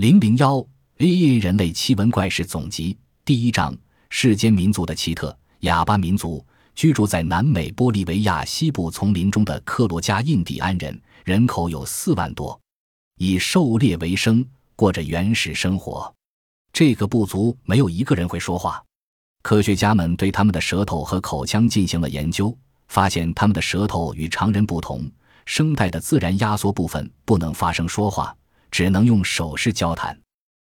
001 AA 人类奇闻怪事总集第一章：世间民族的奇特。哑巴民族居住在南美玻利维亚西部丛林中的克罗加印第安人，人口有4万多，以狩猎为生，过着原始生活。这个部族没有一个人会说话。科学家们对他们的舌头和口腔进行了研究，发现他们的舌头与常人不同，声带的自然压缩部分不能发声说话，只能用手势交谈。